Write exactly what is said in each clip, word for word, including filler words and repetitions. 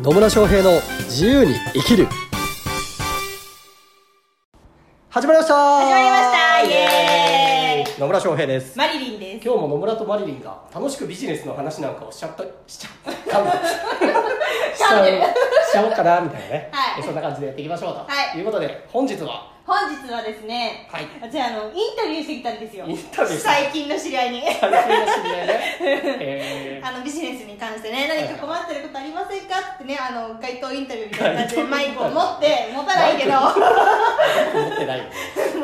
野村翔平の自由に生きる。始まりましたー。始まりましたー。イエーイ。野村翔平です。マリリンです。今日も野村とマリリンが楽しくビジネスの話なんかをしちゃったしちゃったしちゃしちゃおうかなみたいなね、はい、そんな感じでやっていきましょうと、はい、いうことで本日は本日はですね、はい、私あのインタビューしてきたんですよ。インタビュー最近の知り合いに最近の知り合いね、えー、あのビジネスに関してね、何か困ってることありませんかってね、あの街頭インタビューみたいな感じでマイクを持って持たないけど持ってない持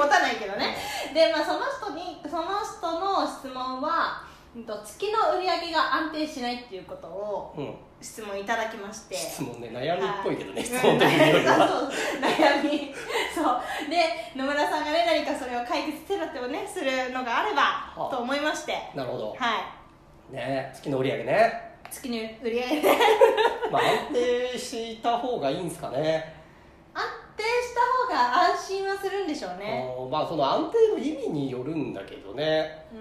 たないけどね。で、まあ、その人にその人の質問は月の売り上げが安定しないっていうことを質問いただきまして、うん、質問ね、悩みっぽいけどね、質問というよりは悩みそうで、野村さんがね、何かそれを解決手立てをね、するのがあればと思いまして。なるほど、はいね、月の売り上げね月の売り上げねまあ安定した方がいいんですかね。安定した方が安心はするんでしょうね。まあその安定の意味によるんだけどね、う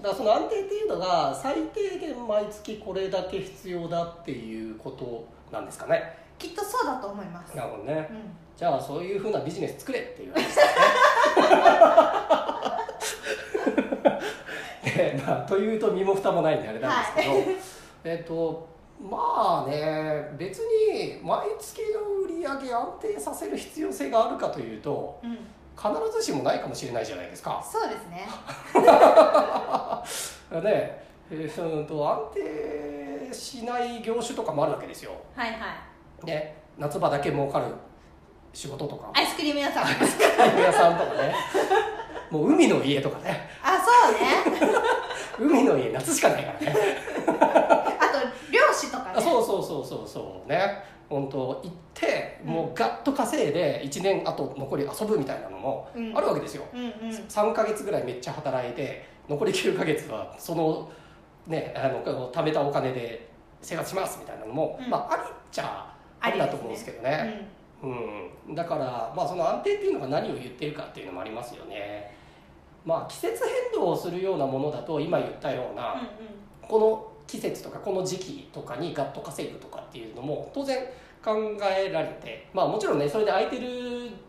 ん、だからその安定っていうのが最低限毎月これだけ必要だっていうことなんですかね。きっとそうだと思います。なるほどね、うん、じゃあそういう風なビジネス作れっていう話ですねで、まあ、というと身も蓋もないんであれなんですけど、はい、えっとまあね、別に毎月の売り上げ安定させる必要性があるかというと、うん、必ずしもないかもしれないじゃないですか。そうですねね、えー、と安定しない業種とかもあるわけですよ。はいはい、ね、夏場だけ儲かる仕事とかアイスクリーム屋さんアイスクリーム屋さんとかねもう海の家とかね。あ、そうね海の家夏しかないからねそうそうそうそうそうね、本当行ってもうガッと稼いでいちねんあと残り遊ぶみたいなのもあるわけですよ、うんうんうん、さんかげつぐらいめっちゃ働いて残りきゅうかげつはそのね、あの貯めたお金で生活しますみたいなのも、うん、まあありっちゃありだと思うんですけどね、うんうん、だからまあその安定っていうのが何を言ってるかっていうのもありますよね。まあ季節変動をするようなものだと今言ったような、うんうん、この季節とかこの時期とかにガッと稼ぐとかっていうのも当然考えられて、まあもちろんね、それで空いてる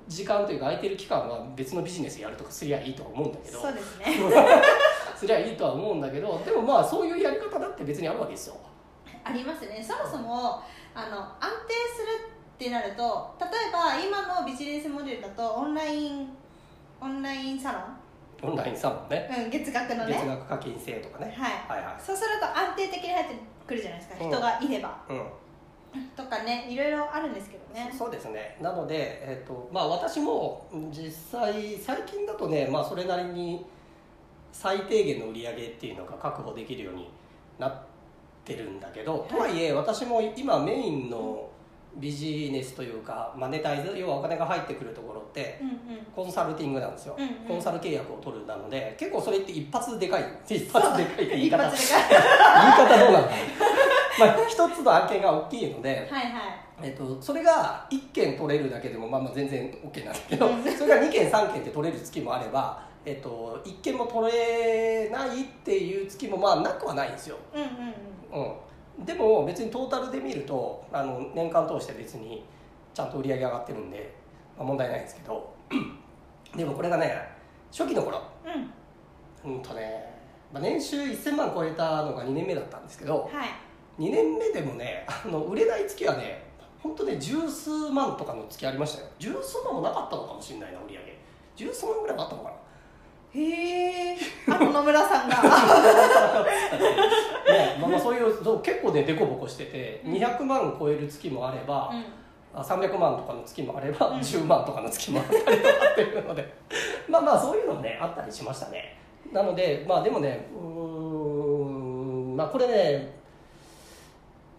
時間というか空いてる期間は別のビジネスやるとかすりゃいいとは思うんだけど、そうですねすりゃいいとは思うんだけど、でもまあそういうやり方だって別にあるわけですよ。ありますね。そもそもあの安定するってなると、例えば今のビジネスモデルだとオンラインオンラインサロンオンラインサロンね、うん、月額のね月額課金制とかね、はい、はいはい、そうすると安定的に入ってくるじゃないですか、うん、人がいれば、うん、とかね、いろいろあるんですけどね。そうですね。なので、えーとまあ、私も実際最近だとね、まあ、それなりに最低限の売り上げっていうのが確保できるようになってるんだけど、はい、とはいえ私も今メインのビジネスというかマネタイズ、要はお金が入ってくるところってコンサルティングなんですよ、うんうん、コンサル契約を取るなので結構それって一発でかい一発でかいって言い方言い方どうなんだまあ一つの案件が大きいので、はいはい、えっと、それがいっけん取れるだけでもまあまあ全然 OK なんだけど、それがにけんさんけんって取れる月もあれば、えっと、いっけんも取れないっていう月もまあなくはないんですよ、うんうんうんうん、でも別にトータルで見るとあの年間通して別にちゃんと売り上げ上がってるんで、まあ、問題ないんですけどでもこれがね初期の頃、うん、うんとね、まあ、年収せんまん超えたのがにねんめだったんですけど、はい、にねんめでもね、あの売れない月はね本当ね十数万とかの月ありましたよ。十数万もなかったのかもしれないな、売り上げ十数万ぐらいもあったのかな。へえ、あの野村さんがね、まあ、まあそういう結構ねデコボコしてて、うん、にひゃくまん超える月もあれば、うん、さんびゃくまんとかの月もあれば、うん、じゅうまんとかの月もあったりとかっていうのでまあまあそういうのもねあったりしましたね。なのでまあでもね、うーん、まあこれね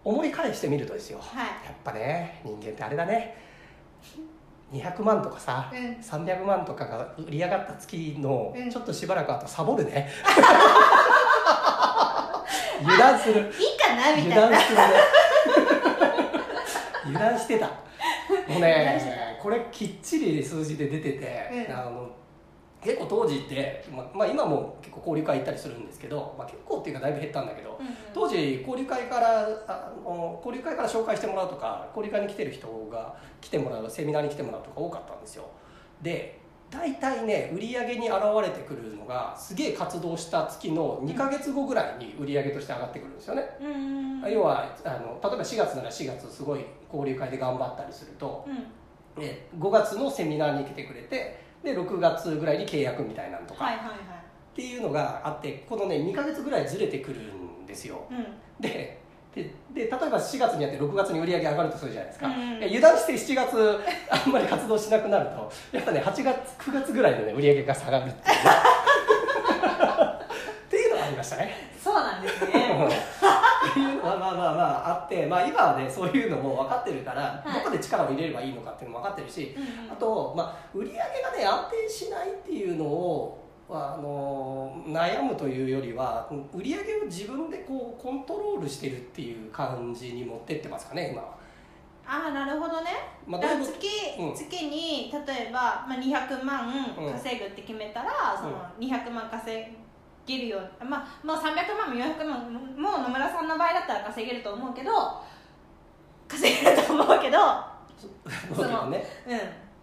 思い返してみるとですよ、はい、やっぱね人間ってあれだね、にひゃくまんとかさ、うん、さんびゃくまんとかが売り上がった月の、うん、ちょっとしばらくあとサボるね油断するいいかなみたいな油断するね油断してたもうね、これきっちり数字で出てて、うん、あの結構当時って、ままあ、今も結構交流会行ったりするんですけど、まあ、結構っていうかだいぶ減ったんだけど、うんうん、当時交流会からあの交流会から紹介してもらうとか交流会に来てる人が来てもらうセミナーに来てもらうとか多かったんですよ。で大体ね売り上げに現れてくるのがすげえ活動した月のにかげつごぐらいに売り上げとして上がってくるんですよね。うんうん、要はあの例えばしがつならしがつすごい交流会で頑張ったりすると、うん、でごがつのセミナーに来てくれて。でろくがつぐらいに契約みたいなのとかっていうのがあってこのねにかげつぐらいずれてくるんですよ、うん、で, で, で例えばしがつにやってろくがつに売り上げ上がるとするじゃないですか、うんうん、油断してしちがつあんまり活動しなくなるとやっぱねはちがつくがつぐらいの、ね、売り上げが下がるっていうっていうのがありましたね。そうなんですねっていうのはまあまあまああって、まあ、今はねそういうのも分かってるから、はい、どこで力を入れればいいのかっていうのも分かってるし、うんうん、あと、まあ、売り上げがね安定しないっていうのをあの悩むというよりは売り上げを自分でこうコントロールしてるっていう感じに持ってってますかね今は。ああなるほどね、まあ、だから 月,、うん、月に例えば、まあ、にひゃくまん稼ぐって決めたら、うん、そのにひゃくまん稼ぐできるよう、まあ、まあさんびゃくまんもよんひゃくまんもう野村さんの場合だったら稼げると思うけど稼げると思うけどそうだよね、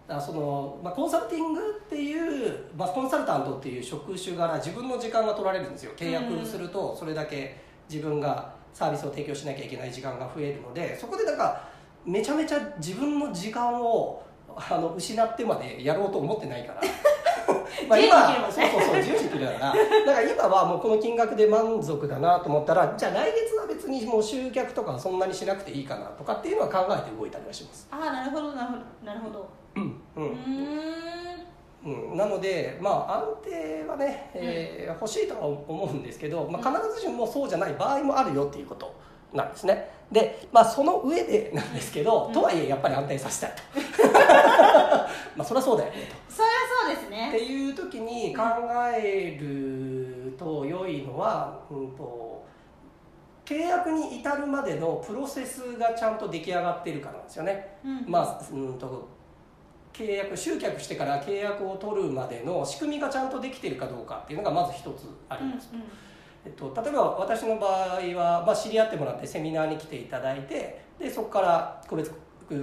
うん、あその、まあ、コンサルティングっていう、まあ、コンサルタントっていう職種柄自分の時間が取られるんですよ。契約するとそれだけ自分がサービスを提供しなきゃいけない時間が増えるのでそこでなんかめちゃめちゃ自分の時間をあの失ってまでやろうと思ってないからまあ今そうそうそうじゅうじきるだからだから今はもうこの金額で満足だなと思ったらじゃあ来月は別にもう集客とかそんなにしなくていいかなとかっていうのは考えて動いたりはします。ああなるほどなるほどなるほどうんうんうん、なのでまあ安定はね、えー、欲しいとは思うんですけど、まあ、必ずしもそうじゃない場合もあるよっていうことなんですね。で、まあ、その上でなんですけど、うん、とはいえやっぱり安定させたいとまあそりゃそうだよねとそりゃそうですねっていう時に考えると良いのは、うん、と契約に至るまでのプロセスがちゃんと出来上がってるからなんですよね、うん、まあ、うんと契約集客してから契約を取るまでの仕組みがちゃんとできてるかどうかっていうのがまず一つあります、うんうんえっと、例えば私の場合は、まあ、知り合ってもらってセミナーに来ていただいてでそこから個別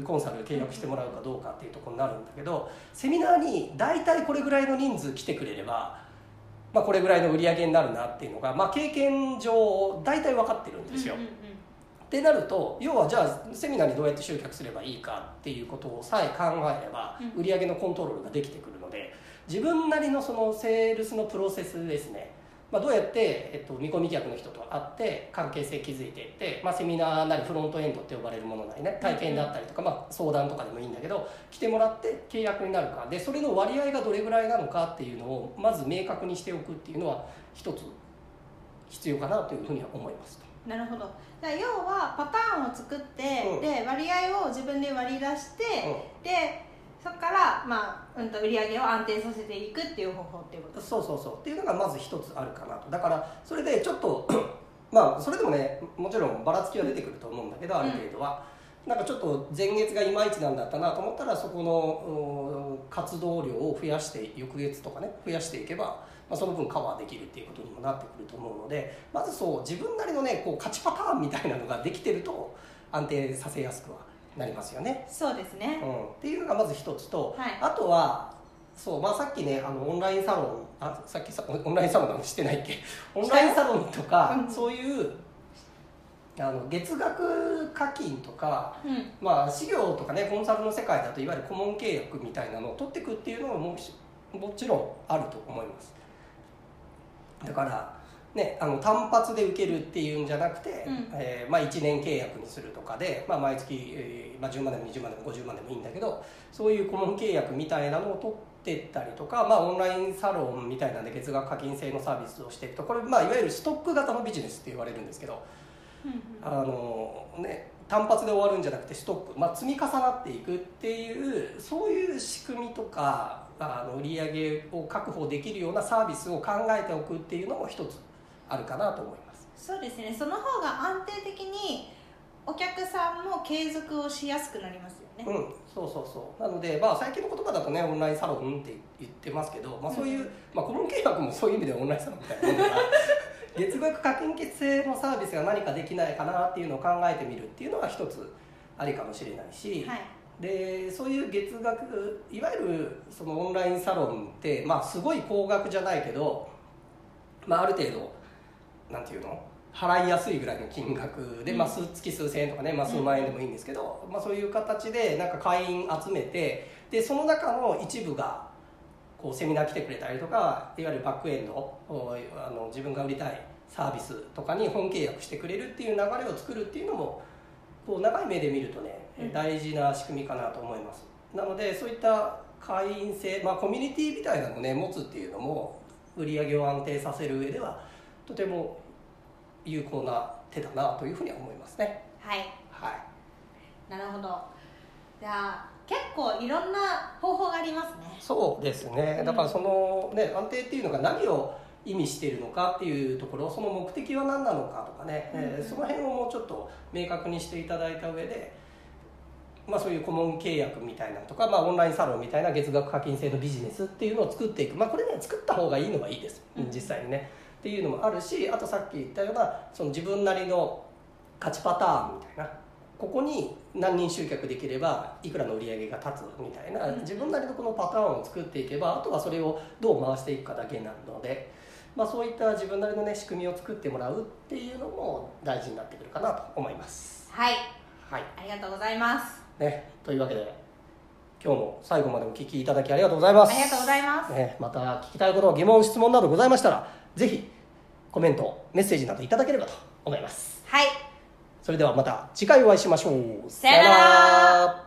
コンサル契約してもらうかどうかっていうところになるんだけどセミナーに大体これぐらいの人数来てくれれば、まあ、これぐらいの売り上げになるなっていうのが、まあ、経験上大体分かってるんですよ、うんうんうん、ってなると要はじゃあセミナーにどうやって集客すればいいかっていうことをさえ考えれば売り上げのコントロールができてくるので自分なりのそのセールスのプロセスですねまあ、どうやって、えっと、見込み客の人と会って関係性築いていって、まあ、セミナーなりフロントエンドって呼ばれるものなりね体験だったりとか、まあ、相談とかでもいいんだけど来てもらって契約になるかでそれの割合がどれぐらいなのかっていうのをまず明確にしておくっていうのは一つ必要かなというふうには思います。なるほど。だ要はパターンを作って、うん、で割合を自分で割り出して、うん、でそこから、まあうん、と売り上げを安定させていくっていう方法っていうことですか。そうそうそうっていうのがまず一つあるかなと。だからそれでちょっとまあそれでもねもちろんばらつきは出てくると思うんだけどある程度は、うん、なんかちょっと前月がいまいちなんだったなと思ったらそこの活動量を増やして翌月とかね増やしていけば、まあ、その分カバーできるっていうことにもなってくると思うのでまずそう自分なりのねこう勝ちパターンみたいなのができてると安定させやすくはなりますよね。そうですね、うん、っていうのがまず一つと、はい、あとはそう、まあ、さっきねあのオンラインサロンあさっきさオンラインサロンなんてしてないっけオンラインサロンとか、うん、そういうあの月額課金とか、うん、まあ事業とかねコンサルの世界だといわゆる顧問契約みたいなのを取っていくっていうのも も, もちろんあると思います。だからね、あの単発で受けるっていうんじゃなくて、うんえーまあ、いちねん契約にするとかで、まあ、毎月、えーまあ、じゅうまんでもにじゅうまんでもごじゅうまんでもいいんだけどそういう顧問契約みたいなのを取ってったりとか、まあ、オンラインサロンみたいなんで月額課金制のサービスをしていくとこれ、まあ、いわゆるストック型のビジネスって言われるんですけど、うんうんあのね、単発で終わるんじゃなくてストック、まあ、積み重なっていくっていうそういう仕組みとかあの売り上げを確保できるようなサービスを考えておくっていうのも一つあるかなと思います。そうですね。その方が安定的にお客さんも継続をしやすくなりますよね。うん、そうそうそう。なので、まあ、最近の言葉だとね、オンラインサロンって言ってますけど、まあ、そういう、うん、まあ、顧問契約もそういう意味ではオンラインサロンみたいなもんだから月額課金決済のサービスが何かできないかなっていうのを考えてみるっていうのは一つありかもしれないし、はい、でそういう月額、いわゆるそのオンラインサロンって、まあ、すごい高額じゃないけど、まあ、ある程度なんていうの払いやすいぐらいの金額で、まあ、月数千円とかね、まあ、数万円でもいいんですけど、うん、まあ、そういう形でなんか会員集めて、でその中の一部がこうセミナー来てくれたりとか、いわゆるバックエンド、あの自分が売りたいサービスとかに本契約してくれるっていう流れを作るっていうのもこう長い目で見るとね、うん、大事な仕組みかなと思います。なのでそういった会員制、まあ、コミュニティみたいなのを、ね、持つっていうのも売り上げを安定させる上ではとても有効な手だなというふうには思いますね。はい、はい、なるほど。じゃあ結構いろんな方法がありますね。そうですね。だからその、ね、安定っていうのが何を意味しているのかっていうところ、その目的は何なのかとかね、うんうん、その辺をもうちょっと明確にしていただいた上で、まあ、そういう顧問契約みたいなとか、まあ、オンラインサロンみたいな月額課金制のビジネスっていうのを作っていく、まあ、これね作った方がいいのはいいです、うん、実際にねっていうのもあるし、あとさっき言ったようなその自分なりの勝ちパターンみたいな、ここに何人集客できればいくらの売り上げが立つみたいな、自分なりのこのパターンを作っていけば、あとはそれをどう回していくかだけなので、まあ、そういった自分なりの、ね、仕組みを作ってもらうっていうのも大事になってくるかなと思います。はい、はい、ありがとうございます、ね、というわけで今日も最後までお聞きいただきありがとうございます。ありがとうございます、ね、また聞きたいこと、疑問、質問などございましたら、ぜひコメント、メッセージなどいただければと思います。はい。それではまた次回お会いしましょう。さよなら。